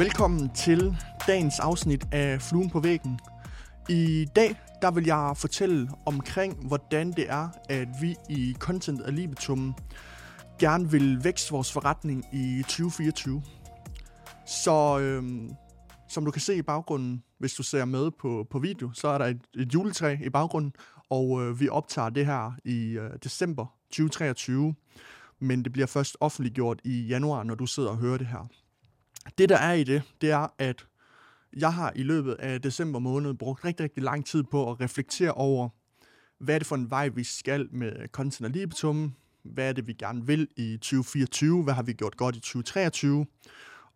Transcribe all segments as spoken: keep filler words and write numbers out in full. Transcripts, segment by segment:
Velkommen til dagens afsnit af Fluen på Væggen. I dag der vil jeg fortælle omkring, hvordan det er, at vi i Content at Libitum gerne vil vækste vores forretning i tyve fireogtyve. Så øhm, som du kan se i baggrunden, hvis du ser med på, på video, så er der et, et juletræ i baggrunden, og øh, vi optager det her i øh, december tyve treogtyve, men det bliver først offentliggjort i januar, når du sidder og hører det her. Det, der er i det, det er, at jeg har i løbet af december måned brugt rigtig, rigtig lang tid på at reflektere over, hvad er det for en vej, vi skal med Content at Libitum, hvad er det, vi gerne vil i tyve fireogtyve, hvad har vi gjort godt i tyve treogtyve,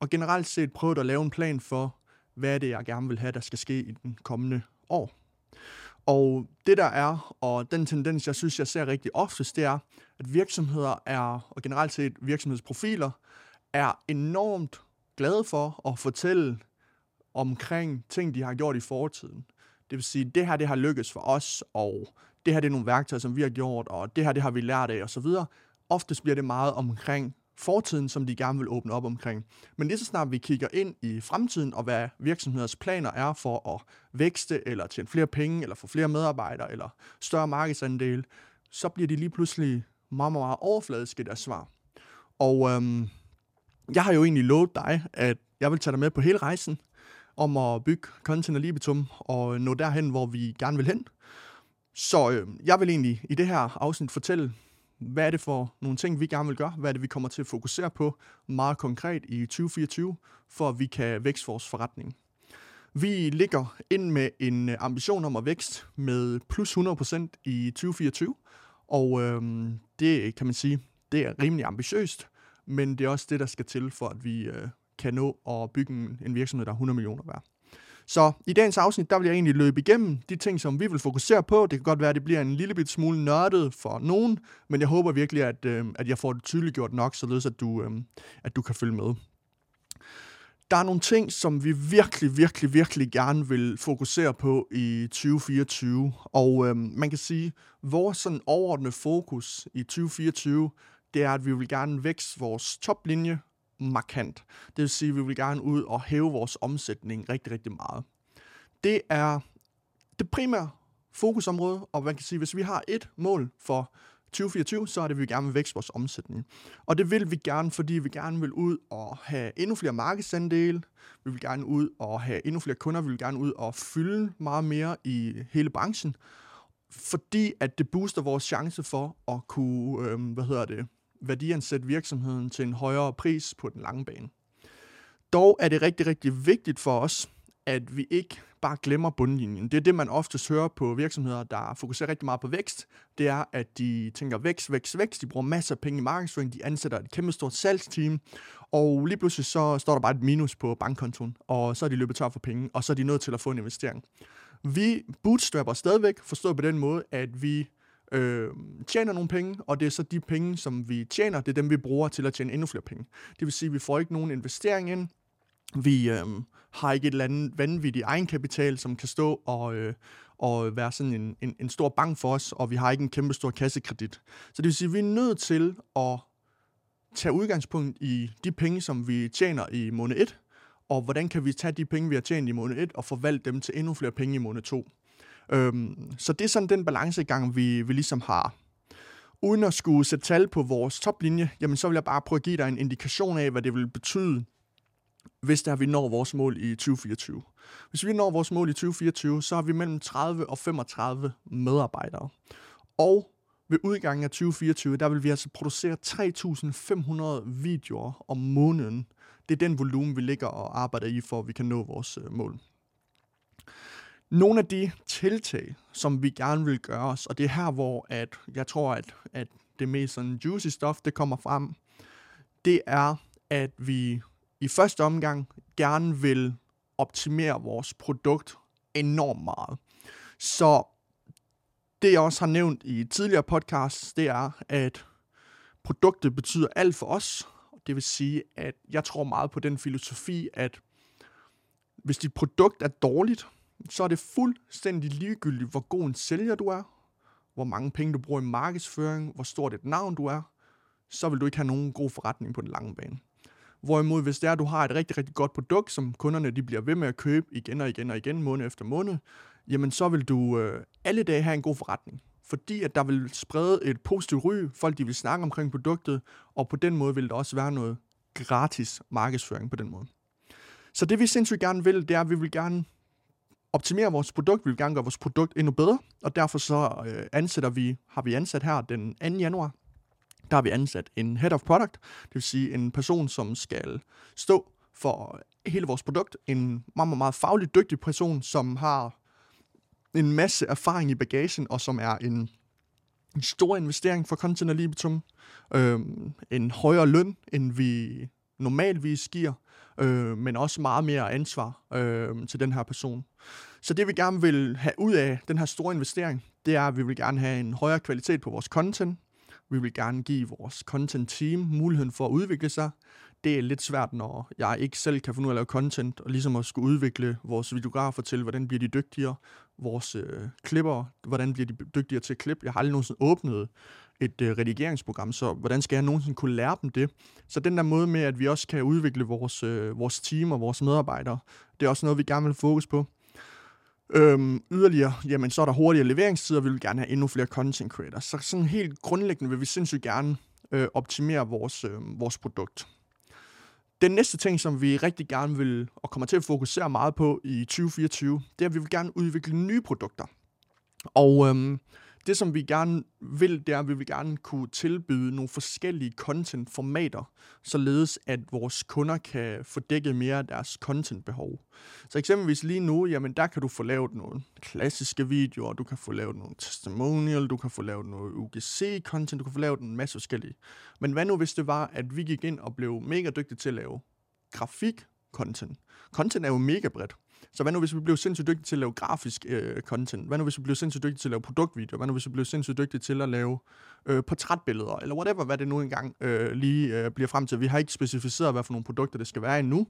og generelt set prøvet at lave en plan for, hvad er det, jeg gerne vil have, der skal ske i den kommende år. Og det, der er, og den tendens, jeg synes, jeg ser rigtig oftest, det er, at virksomheder er, og generelt set virksomhedsprofiler, er enormt glade for at fortælle omkring ting, de har gjort i fortiden. Det vil sige, det her det har lykkes for os, og det her det er nogle værktøjer, som vi har gjort, og det her det har vi lært af, og så videre. Oftest bliver det meget omkring fortiden, som de gerne vil åbne op omkring. Men lige så snart vi kigger ind i fremtiden, og hvad virksomheders planer er for at vækste, eller tjene flere penge, eller få flere medarbejdere, eller større markedsandel, så bliver de lige pludselig meget, meget overfladiske i deres svar. Og øhm, jeg har jo egentlig lovet dig, at jeg vil tage dig med på hele rejsen, om at bygge Content at Libitum og nå derhen, hvor vi gerne vil hen. Så øh, jeg vil egentlig i det her afsnit fortælle, hvad er det for nogle ting, vi gerne vil gøre, hvad er det, vi kommer til at fokusere på meget konkret i tyve fireogtyve, for at vi kan vækste vores forretning. Vi ligger ind med en ambition om at vækste med plus hundrede procent i tyve fireogtyve, og øh, det kan man sige, det er rimelig ambitiøst, men det er også det, der skal til for, at vi øh, kan nå at bygge en virksomhed, der er hundrede millioner værd. Så i dagens afsnit, der vil jeg egentlig løbe igennem de ting, som vi vil fokusere på. Det kan godt være, at det bliver en lille bit smule nørdet for nogen, men jeg håber virkelig, at, øh, at jeg får det tydeliggjort nok, således at du, øh, at du kan følge med. Der er nogle ting, som vi virkelig, virkelig, virkelig gerne vil fokusere på i tyve fireogtyve, og øh, man kan sige, at vores sådan overordnede fokus i tyve fireogtyve, det er, at vi vil gerne vækste vores toplinje markant. Det vil sige, at vi vil gerne ud og hæve vores omsætning rigtig, rigtig meget. Det er det primære fokusområde, og man kan sige, at hvis vi har et mål for tyve fireogtyve, så er det, at vi gerne vil vækste vores omsætning. Og det vil vi gerne, fordi vi gerne vil ud og have endnu flere markedsandele, vi vil gerne ud og have endnu flere kunder, vi vil gerne ud og fylde meget mere i hele branchen, fordi at det booster vores chance for at kunne, øh, hvad hedder det, værdiansætte virksomheden til en højere pris på den lange bane. Dog er det rigtig, rigtig vigtigt for os, at vi ikke bare glemmer bundlinjen. Det er det, man oftest hører på virksomheder, der fokuserer rigtig meget på vækst. Det er, at de tænker vækst, vækst, vækst. De bruger masser af penge i markedsføring. De ansætter et kæmpe stort salgsteam. Og lige pludselig så står der bare et minus på bankkontoen. Og så er de løbet tør for penge. Og så er de nødt til at få en investering. Vi bootstrapper stadigvæk, forstået på den måde, at vi Øh, tjener nogle penge, og det er så de penge, som vi tjener, det er dem, vi bruger til at tjene endnu flere penge. Det vil sige, at vi får ikke nogen investering ind, vi øh, har ikke et eller andet vanvittigt egenkapital, som kan stå og, øh, og være sådan en, en, en stor bank for os, og vi har ikke en kæmpe stor kassekredit. Så det vil sige, at vi er nødt til at tage udgangspunkt i de penge, som vi tjener i måned et, og hvordan kan vi tage de penge, vi har tjent i måned et, og forvalte dem til endnu flere penge i måned to. Så det er sådan den balancegang, vi, vi ligesom har. Uden at skulle sætte tal på vores toplinje, jamen så vil jeg bare prøve at give dig en indikation af, hvad det vil betyde, hvis der vi når vores mål i tyve fireogtyve. Hvis vi når vores mål i tyve fireogtyve, så har vi mellem tredive og femogtredive medarbejdere. Og ved udgangen af tyve fireogtyve, der vil vi altså producere tre tusind fem hundrede videoer om måneden. Det er den volumen, vi ligger og arbejder i, for at vi kan nå vores mål. Nogle af de tiltag, som vi gerne vil gøre os, og det er her, hvor at jeg tror, at, at det mest sådan juicy stuff, det kommer frem, det er, at vi i første omgang gerne vil optimere vores produkt enormt meget. Så det, jeg også har nævnt i tidligere podcasts, det er, at produktet betyder alt for os. Det vil sige, at jeg tror meget på den filosofi, at hvis dit produkt er dårligt, så er det fuldstændig ligegyldigt, hvor god en sælger du er, hvor mange penge du bruger i markedsføring, hvor stort et navn du er, så vil du ikke have nogen god forretning på den lange bane. Hvorimod hvis det er, at du har et rigtig, rigtig godt produkt, som kunderne de bliver ved med at købe igen og igen og igen, måned efter måned, jamen så vil du øh, alle dage have en god forretning. Fordi at der vil sprede et positivt ry, folk de vil snakke omkring produktet, og på den måde vil der også være noget gratis markedsføring på den måde. Så det vi sindssygt gerne vil, det er, at vi vil gerne optimere vores produkt, vi vil gerne gøre vores produkt endnu bedre, og derfor så øh, ansætter vi, har vi ansat her den anden januar, der har vi ansat en head of product, det vil sige en person, som skal stå for hele vores produkt, en meget, meget, meget fagligt dygtig person, som har en masse erfaring i bagagen, og som er en, en stor investering for Content at Libitum, øhm, en højere løn, end vi normalvis giver, øh, men også meget mere ansvar øh, til den her person. Så det vi gerne vil have ud af den her store investering, det er, at vi vil gerne have en højere kvalitet på vores content. Vi vil gerne give vores content team muligheden for at udvikle sig. Det er lidt svært, når jeg ikke selv kan finde ud af at lave content, og ligesom at skulle udvikle vores videografer til, hvordan bliver de dygtigere, vores øh, klipper, hvordan bliver de dygtigere til at klippe. Jeg har aldrig nogensinde åbnet et øh, redigeringsprogram, så hvordan skal jeg nogensinde kunne lære dem det? Så den der måde med, at vi også kan udvikle vores, øh, vores team og vores medarbejdere, det er også noget, vi gerne vil fokus på. Øhm, yderligere, jamen så er der hurtigere leveringstider, og vi vil gerne have endnu flere content creators. Så sådan helt grundlæggende vil vi sindssygt gerne øh, optimere vores, øh, vores produkt. Den næste ting, som vi rigtig gerne vil, og kommer til at fokusere meget på i tyve fireogtyve, det er, at vi vil gerne udvikle nye produkter. Og øhm, det, som vi gerne vil, det er, at vi vil gerne kunne tilbyde nogle forskellige content-formater, således at vores kunder kan få dækket mere af deres content-behov. Så eksempelvis lige nu, jamen der kan du få lavet nogle klassiske videoer, du kan få lavet nogle testimonial, du kan få lavet noget U G C-content, du kan få lavet en masse forskellige. Men hvad nu, hvis det var, at vi gik ind og blev mega dygtige til at lave grafik-content? Content er jo mega bredt. Så hvad nu, hvis vi blev sindssygt dygtige til at lave grafisk øh, content? Hvad nu, hvis vi blev sindssygt dygtige til at lave produktvideoer? Hvad nu, hvis vi blev sindssygt dygtige til at lave øh, portrætbilleder? Eller whatever, hvad det nu engang øh, lige øh, bliver frem til. Vi har ikke specificeret, hvad for nogle produkter det skal være endnu.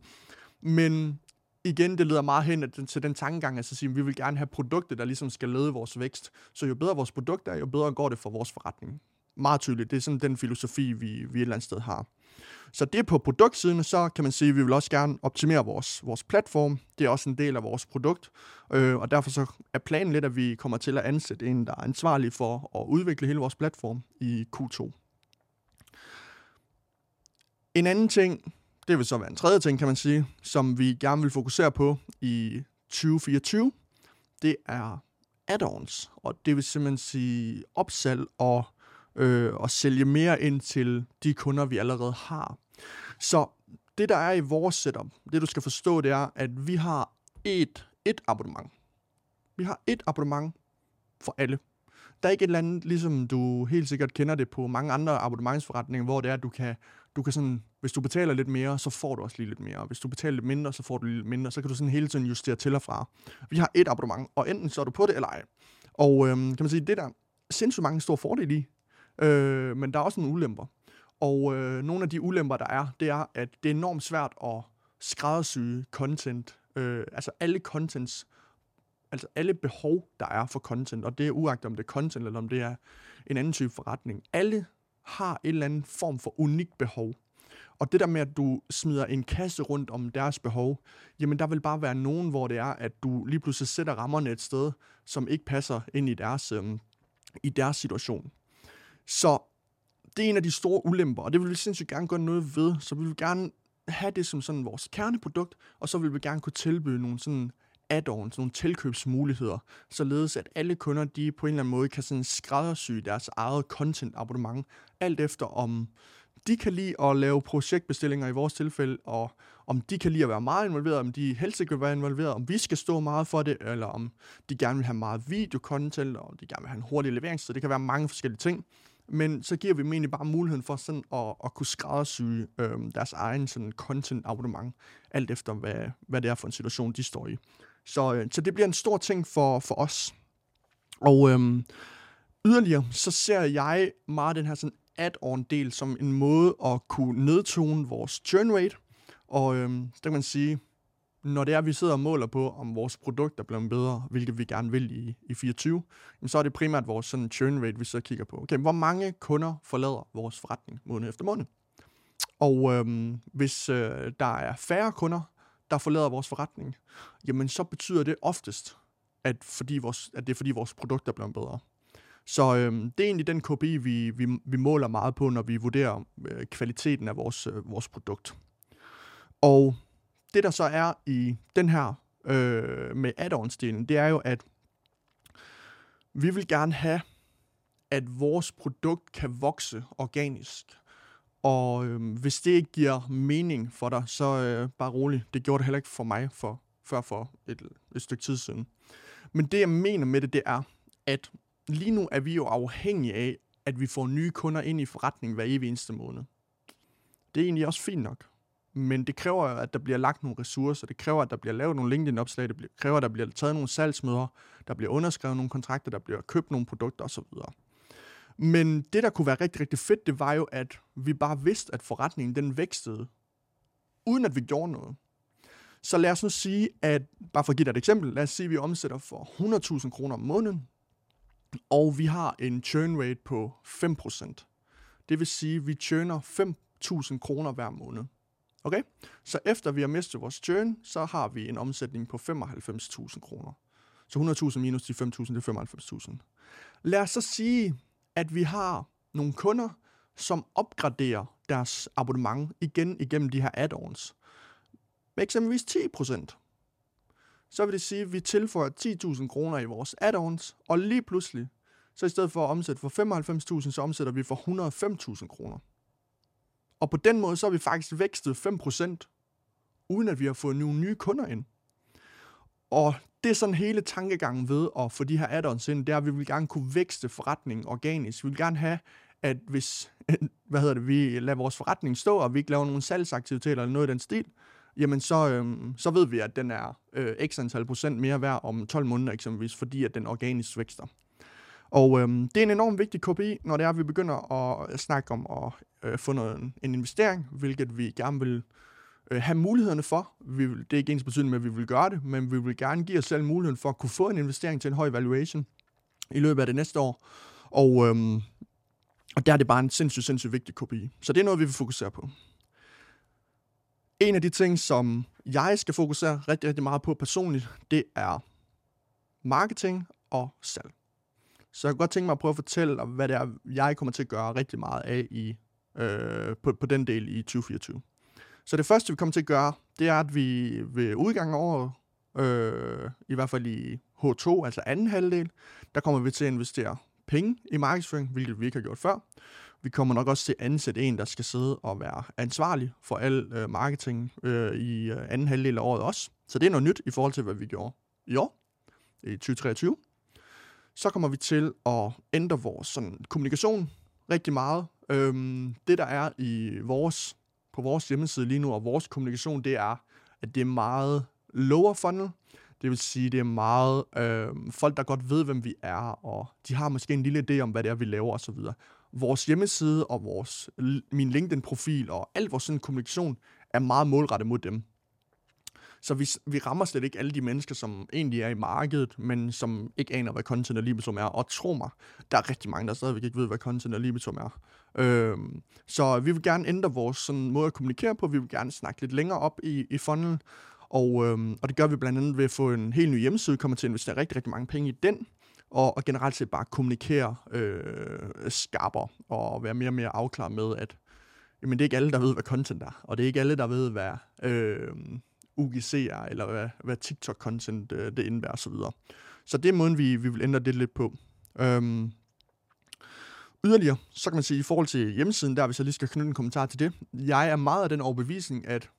Men igen, det leder meget hen til den tankegang, at så sige, at vi vil gerne have produkter, der ligesom skal lede vores vækst. Så jo bedre vores produkter er, jo bedre går det for vores forretning. Meget tydeligt. Det er sådan den filosofi, vi, vi et eller andet sted har. Så det på produktsiden, så kan man sige, at vi vil også gerne optimere vores, vores platform. Det er også en del af vores produkt, øh, og derfor så er planen lidt, at vi kommer til at ansætte en, der er ansvarlig for at udvikle hele vores platform i Q to. En anden ting, det vil så være en tredje ting, kan man sige, som vi gerne vil fokusere på i tyve fireogtyve, det er add-ons, og det vil simpelthen sige opsalg og Øh, og sælge mere ind til de kunder, vi allerede har. Så det, der er i vores setup, det du skal forstå, det er, at vi har et, et abonnement. Vi har et abonnement for alle. Der er ikke et eller andet, ligesom du helt sikkert kender det på mange andre abonnementsforretninger, hvor det er, at du kan, du kan sådan, hvis du betaler lidt mere, så får du også lige lidt mere. Hvis du betaler lidt mindre, så får du lidt mindre. Så kan du sådan hele tiden justere til og fra. Vi har et abonnement, og enten så er du på det eller ej. Og øhm, kan man sige, det der er sindssygt mange store fordele i, Øh, men der er også nogle ulemper. Og øh, nogle af de ulemper, der er, det er, at det er enormt svært at skræddersy content. Øh, altså alle contents, altså alle behov, der er for content. Og det er uagtet, om det er content, eller om det er en anden type forretning. Alle har en eller anden form for unikt behov. Og det der med, at du smider en kasse rundt om deres behov, jamen der vil bare være nogen, hvor det er, at du lige pludselig sætter rammerne et sted, som ikke passer ind i deres, øh, i deres situation. Så det er en af de store ulemper, og det vil vi sindssygt gerne gøre noget ved. Så vi vil gerne have det som sådan vores kerneprodukt, og så vil vi gerne kunne tilbyde nogle sådan add-ons, nogle tilkøbsmuligheder, således at alle kunder, de på en eller anden måde kan sådan skræddersy deres eget content-abonnement, alt efter om de kan lide at lave projektbestillinger i vores tilfælde, og om de kan lide at være meget involveret, om de helst ikke vil være involveret, om vi skal stå meget for det, eller om de gerne vil have meget videocontent, og om de gerne vil have en hurtig leveringstid, så det kan være mange forskellige ting. Men så giver vi dem egentlig bare muligheden for sådan at, at kunne skræddersy øh, deres egen sådan content-abonnement, alt efter hvad, hvad det er for en situation, de står i. Så, øh, så det bliver en stor ting for, for os. Og øh, yderligere, så ser jeg meget den her sådan add-on-del som en måde at kunne nedtone vores churn rate. Og øh, der kan man sige, når det er, at vi sidder og måler på, om vores produkt er blevet bedre, hvilket vi gerne vil i, i fireogtyve, så er det primært vores sådan churn rate, vi så kigger på. Okay, hvor mange kunder forlader vores forretning måned efter måned? Og øhm, hvis øh, der er færre kunder, der forlader vores forretning, jamen så betyder det oftest, at, fordi vores, at det er fordi vores produkter bliver bedre. Så øhm, det er egentlig den K P I, vi, vi, vi måler meget på, når vi vurderer øh, kvaliteten af vores, øh, vores produkt. Og det der så er i den her øh, med add-ons-delen, det er jo, at vi vil gerne have, at vores produkt kan vokse organisk. Og øh, hvis det ikke giver mening for dig, så øh, bare rolig. Det gjorde det heller ikke for mig for, før for et, et stykke tid siden. Men det, jeg mener med det, det er, at lige nu er vi jo afhængige af, at vi får nye kunder ind i forretningen hver evig eneste måned. Det er egentlig også fint nok. Men det kræver jo, at der bliver lagt nogle ressourcer. Det kræver, at der bliver lavet nogle LinkedIn-opslag. Det kræver, at der bliver taget nogle salgsmøder. Der bliver underskrevet nogle kontrakter. Der bliver købt nogle produkter osv. Men det, der kunne være rigtig, rigtig fedt, det var jo, at vi bare vidste, at forretningen den vækstede, uden at vi gjorde noget. Så lad os nu sige, at, bare for at give dig et eksempel, lad os sige, at vi omsætter for hundrede tusind kroner om måneden, og vi har en churn rate på fem procent. Det vil sige, at vi churner fem tusind kroner hver måned. Okay? Så efter vi har mistet vores churn, så har vi en omsætning på femoghalvfems tusind kroner. Så hundrede tusind minus de fem tusind, det er femoghalvfems tusind. Lad os så sige, at vi har nogle kunder, som opgraderer deres abonnement igen igennem de her add-ons. Med eksempelvis ti procent. Så vil det sige, at vi tilføjer ti tusind kroner i vores add-ons, og lige pludselig, så i stedet for at omsætte for femoghalvfems tusind, så omsætter vi for et hundrede og fem tusind kroner. Og på den måde, så har vi faktisk vækstet fem procent, uden at vi har fået nogle nye kunder ind. Og det er sådan hele tankegangen ved at få de her add-ons ind, det er, at vi vil gerne kunne vækste forretningen organisk. Vi vil gerne have, at hvis hvad hedder det, vi lader vores forretning stå, og vi ikke laver nogen salgsaktiviteter eller noget i den stil, jamen så, øhm, så ved vi, at den er øh, x antal procent mere værd om tolv måneder eksempelvis, fordi at den organisk vækster. Og øhm, det er en enormt vigtig K P I, når det er, at vi begynder at snakke om at øh, få noget, en investering, hvilket vi gerne vil have mulighederne for. Vi vil, det er ikke ens betydende med, at vi vil gøre det, men vi vil gerne give os selv muligheden for at kunne få en investering til en høj valuation i løbet af det næste år. Og, øhm, og der er det bare en sindssygt, sindssygt vigtig K P I. Så det er noget, vi vil fokusere på. En af de ting, som jeg skal fokusere rigtig, rigtig meget på personligt, det er marketing og salg. Så jeg kunne godt tænke mig at prøve at fortælle, hvad det er, jeg kommer til at gøre rigtig meget af i, øh, på, på den del i tyve fireogtyve. Så det første, vi kommer til at gøre, det er, at vi ved udgangen af året, øh, i hvert fald i H to, altså anden halvdel, der kommer vi til at investere penge i markedsføring, hvilket vi ikke har gjort før. Vi kommer nok også til at ansætte en, der skal sidde og være ansvarlig for al øh, marketing øh, i anden halvdel af året også. Så det er noget nyt i forhold til, hvad vi gjorde i år, i tyve treogtyve. Så kommer vi til at ændre vores sådan, kommunikation rigtig meget. Øhm, det, der er i vores... på vores hjemmeside lige nu, og vores kommunikation, det er, at det er meget lower funnel. Det vil sige, det er meget øh, folk, der godt ved, hvem vi er, og de har måske en lille idé om, hvad det er, vi laver osv. Vores hjemmeside og vores, min LinkedIn-profil og alt vores sådan kommunikation er meget målrettet mod dem. Så vi, vi rammer slet ikke alle de mennesker, som egentlig er i markedet, men som ikke aner, hvad Content at Libitum er. Og tro mig, der er rigtig mange, der stadigvæk ikke ved, hvad Content at Libitum er. Øhm, så vi vil gerne ændre vores sådan, måde at kommunikere på. Vi vil gerne snakke lidt længere op i, i funnelen. Og, øhm, og det gør vi blandt andet ved at få en helt ny hjemmeside. Kommer til at investere rigtig, rigtig mange penge i den. Og, og generelt set bare kommunikere øh, skarpere og være mere og mere afklaret med, at jamen, det er ikke alle, der ved, hvad content er. Og det er ikke alle, der ved, hvad... Øh, U G C er, eller hvad, hvad TikTok-content øh, det indebærer, og så videre. Så det er måden, vi, vi vil ændre det lidt på. Øhm, yderligere, så kan man sige, i forhold til hjemmesiden, der hvis jeg lige skal knytte en kommentar til det, jeg er meget af den overbevisning, at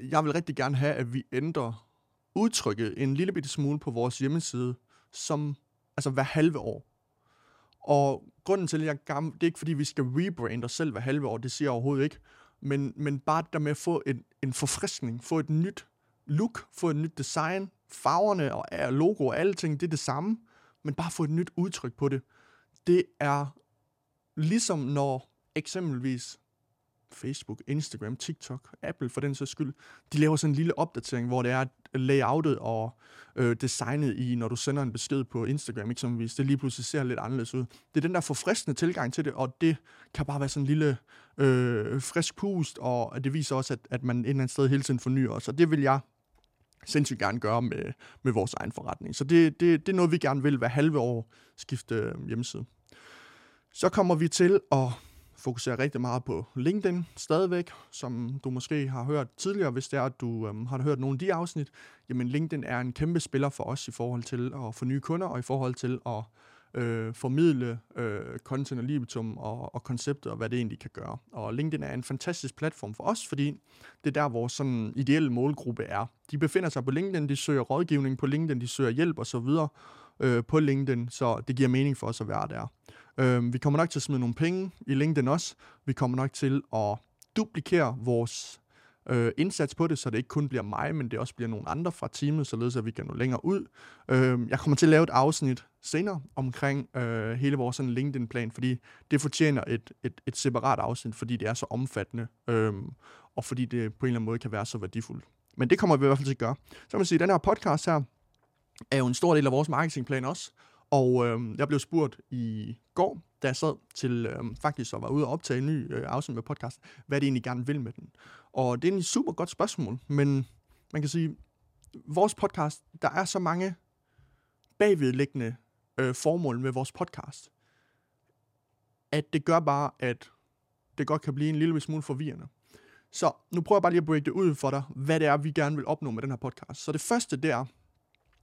jeg vil rigtig gerne have, at vi ændrer udtrykket en lille bitte smule på vores hjemmeside, som, altså hver halve år. Og grunden til, at jeg gerne, det er ikke, fordi vi skal rebrande os selv hver halve år, det siger jeg overhovedet ikke, Men, men bare der med at få en, en forfriskning, få et nyt look, få et nyt design, farverne og logo og alle ting, det er det samme, men bare få et nyt udtryk på det. Det er ligesom når eksempelvis Facebook, Instagram, TikTok, Apple for den sags skyld, de laver sådan en lille opdatering, hvor det er layoutet og øh, designet i, når du sender en besked på Instagram, eksempelvis, det lige pludselig ser lidt anderledes ud. Det er den der forfriskende tilgang til det, og det kan bare være sådan en lille øh, frisk pust, og det viser også, at, at man et eller andet sted hele tiden fornyer os, og det vil jeg sindssygt gerne gøre med, med vores egen forretning. Så det, det, det er noget, vi gerne vil hver halve år skifte hjemmeside. Så kommer vi til at fokusere rigtig meget på LinkedIn stadigvæk, som du måske har hørt tidligere, hvis det er, at du øhm, har hørt nogle af de afsnit. Jamen LinkedIn er en kæmpe spiller for os i forhold til at få nye kunder, og i forhold til at øh, formidle øh, content og libitum og, og konceptet, og hvad det egentlig kan gøre. Og LinkedIn er en fantastisk platform for os, fordi det er der, vores sådan ideelle målgruppe er. De befinder sig på LinkedIn, de søger rådgivning på LinkedIn, de søger hjælp osv., på LinkedIn, så det giver mening for os at være der. Øh, vi kommer nok til at smide nogle penge i LinkedIn også. Vi kommer nok til at duplikere vores øh, indsats på det, så det ikke kun bliver mig, men det også bliver nogle andre fra teamet, således at vi kan nå længere ud. Øh, jeg kommer til at lave et afsnit senere omkring øh, hele vores sådan LinkedIn-plan, fordi det fortjener et, et, et separat afsnit, fordi det er så omfattende, øh, og fordi det på en eller anden måde kan være så værdifuldt. Men det kommer vi i hvert fald til at gøre. Så kan man sige, at den her podcast her, er jo en stor del af vores marketingplan også, og øh, jeg blev spurgt i går, da jeg sad til øh, faktisk og var ude og optage en ny øh, afsnit med podcasten, hvad de egentlig gerne vil med den. Og det er en super godt spørgsmål, men man kan sige, vores podcast, der er så mange bagvedliggende øh, formål med vores podcast, at det gør bare, at det godt kan blive en lille smule forvirrende. Så nu prøver jeg bare lige at break det ud for dig, hvad det er, vi gerne vil opnå med den her podcast. Så det første, det er,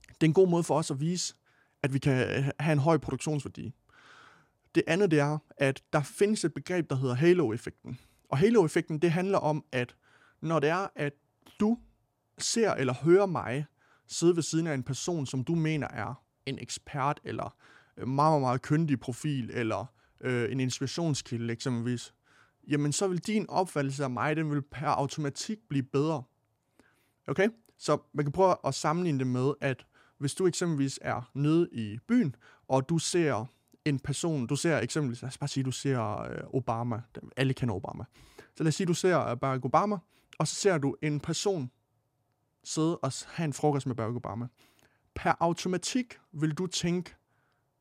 det er en god måde for os at vise, at vi kan have en høj produktionsværdi. Det andet det er, at der findes et begreb, der hedder halo-effekten. Og halo-effekten, det handler om, at når det er, at du ser eller hører mig sidde ved siden af en person, som du mener er en ekspert, eller meget, meget kyndig profil, eller øh, en inspirationskilde eksempelvis, jamen så vil din opfattelse af mig, den vil per automatik blive bedre. Okay? Så man kan prøve at sammenligne det med, at hvis du eksempelvis er nede i byen, og du ser en person, du ser eksempelvis, lad os bare sige, du ser Obama, alle kender Obama, så lad os sige, du ser Barack Obama, og så ser du en person sidde og have en frokost med Barack Obama. Per automatik vil du tænke,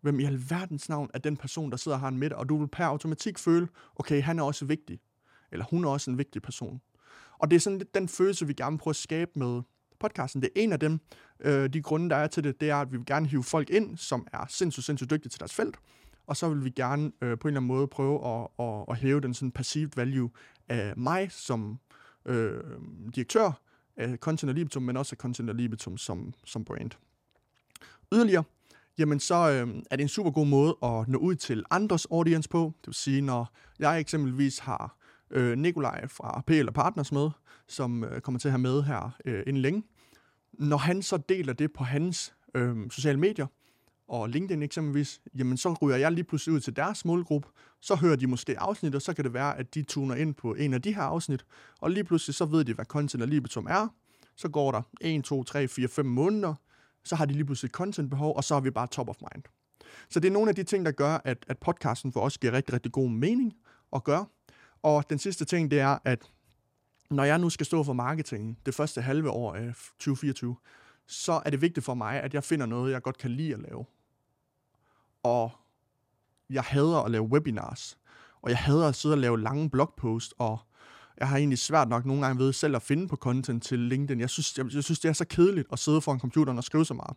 hvem i alverdens navn er den person, der sidder og har en middag, og du vil per automatik føle, okay, han er også vigtig, eller hun er også en vigtig person. Og det er sådan lidt den følelse, vi gerne prøver at skabe med podcasten. Det er en af dem, øh, de grunde, der er til det, det er, at vi vil gerne hive folk ind, som er sindssygt, sindssygt dygtige til deres felt, og så vil vi gerne øh, på en eller anden måde prøve at, at, at hæve den sådan passive value af mig som øh, direktør af Content at Libitum, men også af Content at Libitum som, som brand. Yderligere, jamen så øh, er det en super god måde at nå ud til andres audience på. Det vil sige, når jeg eksempelvis har Nikolaj fra A P L and Partners med, som kommer til at have med her øh, inden længe. Når han så deler det på hans øh, sociale medier, og LinkedIn eksempelvis, jamen så ryger jeg lige pludselig ud til deres målgruppe, så hører de måske afsnit, og så kan det være, at de tuner ind på en af de her afsnit, og lige pludselig så ved de, hvad Content at Libitum er. Så går der en, to, tre, fire, fem måneder, så har de lige pludselig contentbehov, og så er vi bare top of mind. Så det er nogle af de ting, der gør, at, at podcasten for os giver rigtig, rigtig god mening at gøre. Og den sidste ting, det er, at når jeg nu skal stå for marketingen det første halve år af tyve fireogtyve, så er det vigtigt for mig, at jeg finder noget, jeg godt kan lide at lave. Og jeg hader at lave webinars, og jeg hader at sidde og lave lange blogposts, og jeg har egentlig svært nok nogle gange ved selv at finde på content til LinkedIn. Jeg synes, jeg, jeg synes det er så kedeligt at sidde foran computeren og skrive så meget.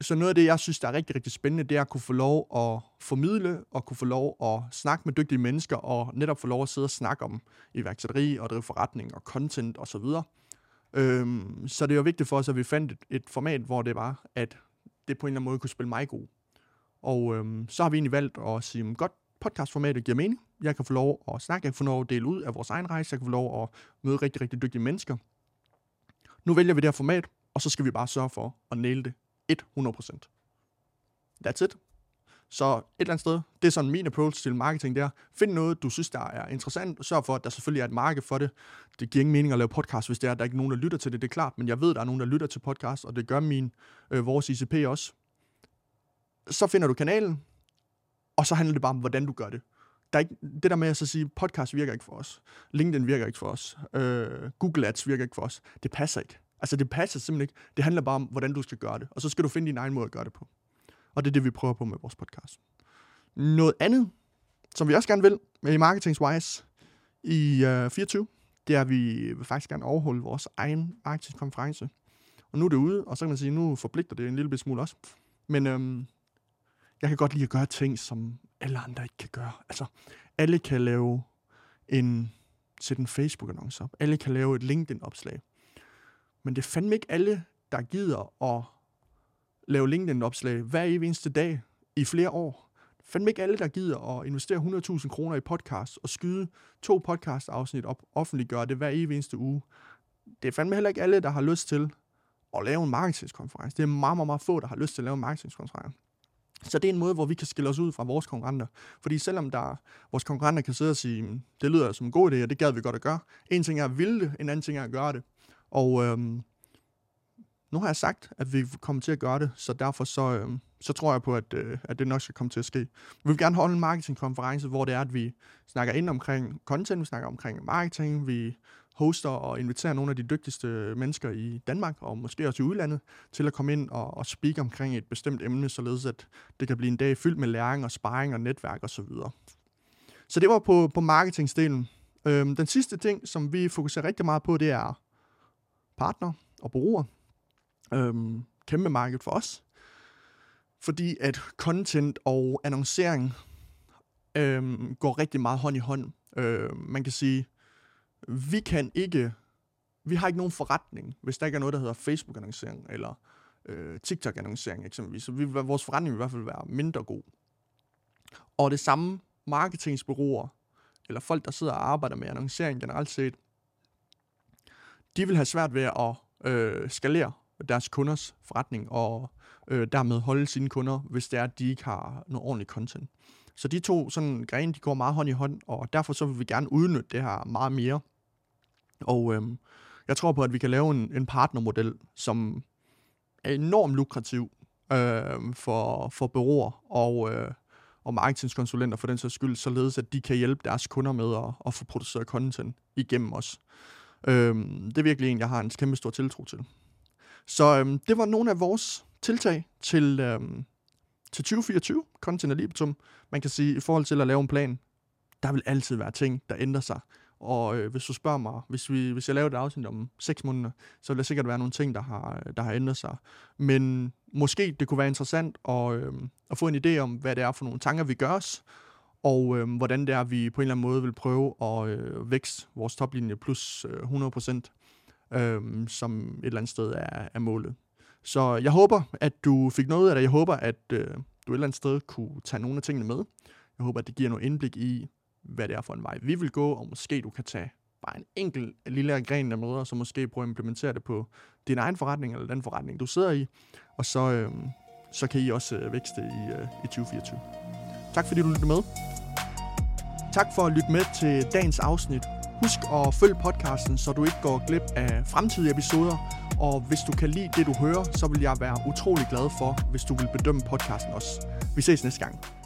Så noget af det, jeg synes, der er rigtig, rigtig spændende, det er at kunne få lov at formidle, og kunne få lov at snakke med dygtige mennesker, og netop få lov at sidde og snakke om iværksætteri, og drive forretning, og content, osv. Øhm, så det er jo vigtigt for os, at vi fandt et, et format, hvor det var, at det på en eller anden måde kunne spille mig god. Og øhm, så har vi egentlig valgt at sige, godt, podcastformatet giver mening. Jeg kan få lov at snakke, jeg kan få lov at dele ud af vores egen rejse, jeg kan få lov at møde rigtig, rigtig dygtige mennesker. Nu vælger vi det her format, og så skal vi bare sørge for at næle det. hundrede procent. That's it. Så et eller andet sted, det er sådan min approach til marketing der. Find noget, du synes, der er interessant, og sørg for, at der selvfølgelig er et marked for det. Det giver ingen mening at lave podcast, hvis der er, der er ikke nogen, der lytter til det, det er klart, men jeg ved, der er nogen, der lytter til podcast, og det gør min, øh, vores I C P også. Så finder du kanalen, og så handler det bare om, hvordan du gør det. der er ikke, det der med at så sige, podcast virker ikke for os, LinkedIn virker ikke for os, øh, Google Ads virker ikke for os, det passer ikke. Altså det passer simpelthen ikke. Det handler bare om, hvordan du skal gøre det, og så skal du finde din egen måde at gøre det på. Og det er det, vi prøver på med vores podcast. Noget andet, som vi også gerne vil, i marketingswise i øh, fireogtyve, det er, at vi vil faktisk gerne overholde vores egen marketingskonference. Og nu er det ude, og så kan man sige, nu forpligter det en lille smule også. Men øhm, jeg kan godt lide at gøre ting, som alle andre ikke kan gøre. Altså, alle kan lave en, sætte en Facebook-annonce op. Alle kan lave et LinkedIn-opslag. Men det er fandme ikke alle, der gider at lave LinkedIn-opslag hver eneste dag i flere år. Det er fandme ikke alle, der gider at investere hundrede tusind kroner i podcast og skyde to podcast-afsnit op, offentliggøre det hver eneste uge. Det er fandme heller ikke alle, der har lyst til og lave en marketingskonference. Det er meget, meget, meget få, der har lyst til at lave en marketingskonference. Så det er en måde, hvor vi kan skille os ud fra vores konkurrenter. Fordi selvom der, vores konkurrenter kan sidde og sige, det lyder som en god idé, og det gad vi godt at gøre. En ting er at ville det, en anden ting er at gøre det. Og øhm, nu har jeg sagt, at vi kommer til at gøre det, så derfor så, øhm, så tror jeg på, at, øh, at det nok skal komme til at ske. Vi vil gerne holde en marketingkonference, hvor det er, at vi snakker ind omkring content, vi snakker omkring marketing, vi hoster og inviterer nogle af de dygtigste mennesker i Danmark, og måske også i udlandet, til at komme ind og, og speak omkring et bestemt emne, således at det kan blive en dag fyldt med læring og sparring og netværk osv. Så, så det var på, på marketingsdelen. Øhm, den sidste ting, som vi fokuserer rigtig meget på, det er partner og brugere. Øhm, kæmpe marked for os. Fordi at content og annoncering øhm, går rigtig meget hånd i hånd. Øhm, man kan sige, vi kan ikke, vi har ikke nogen forretning, hvis der ikke er noget, der hedder Facebook-annoncering eller øh, TikTok-annoncering eksempelvis. Så vi, vores forretning vil i hvert fald være mindre god. Og det samme marketingsbureauer, eller folk, der sidder og arbejder med annoncering generelt set, de vil have svært ved at øh, skalere deres kunders forretning og øh, dermed holde sine kunder, hvis det er, at de ikke har noget ordentligt content. Så de to sådan grene, de går meget hånd i hånd, og derfor så vil vi gerne udnytte det her meget mere. Og øhm, jeg tror på, at vi kan lave en, en partnermodel, som er enormt lukrativ øh, for, for bureauer og, øh, og marketingskonsulenter for den sags skyld, således at de kan hjælpe deres kunder med at, at få produceret content igennem os. Øhm, det er virkelig en, jeg har en kæmpe stor tiltro til. Så øhm, det var nogle af vores tiltag til... Øhm, til tyve fireogtyve, Content at Libitum. Man kan sige, at i forhold til at lave en plan, der vil altid være ting, der ændrer sig. Og øh, hvis du spørger mig, hvis, vi, hvis jeg laver et afsnit om seks måneder, så vil der sikkert være nogle ting, der har, der har ændret sig. Men måske det kunne være interessant at, øh, at få en idé om, hvad det er for nogle tanker, vi gør os, og øh, hvordan det er, vi på en eller anden måde vil prøve at øh, vækste vores toplinje plus øh, hundrede procent, øh, som et eller andet sted er, er målet. Så jeg håber, at du fik noget af det. Jeg håber, at øh, du et eller andet sted kunne tage nogle af tingene med. Jeg håber, at det giver noget indblik i, hvad det er for en vej, vi vil gå, og måske du kan tage bare en enkelt lille gren af med, og så måske prøve at implementere det på din egen forretning, eller den forretning, du sidder i, og så, øh, så kan I også øh, vækste i, øh, i tyve fireogtyve. Tak fordi du lyttede med. Tak for at lytte med til dagens afsnit. Husk at følge podcasten, så du ikke går glip af fremtidige episoder. Og hvis du kan lide det, du hører, så vil jeg være utrolig glad for, hvis du vil bedømme podcasten også. Vi ses næste gang.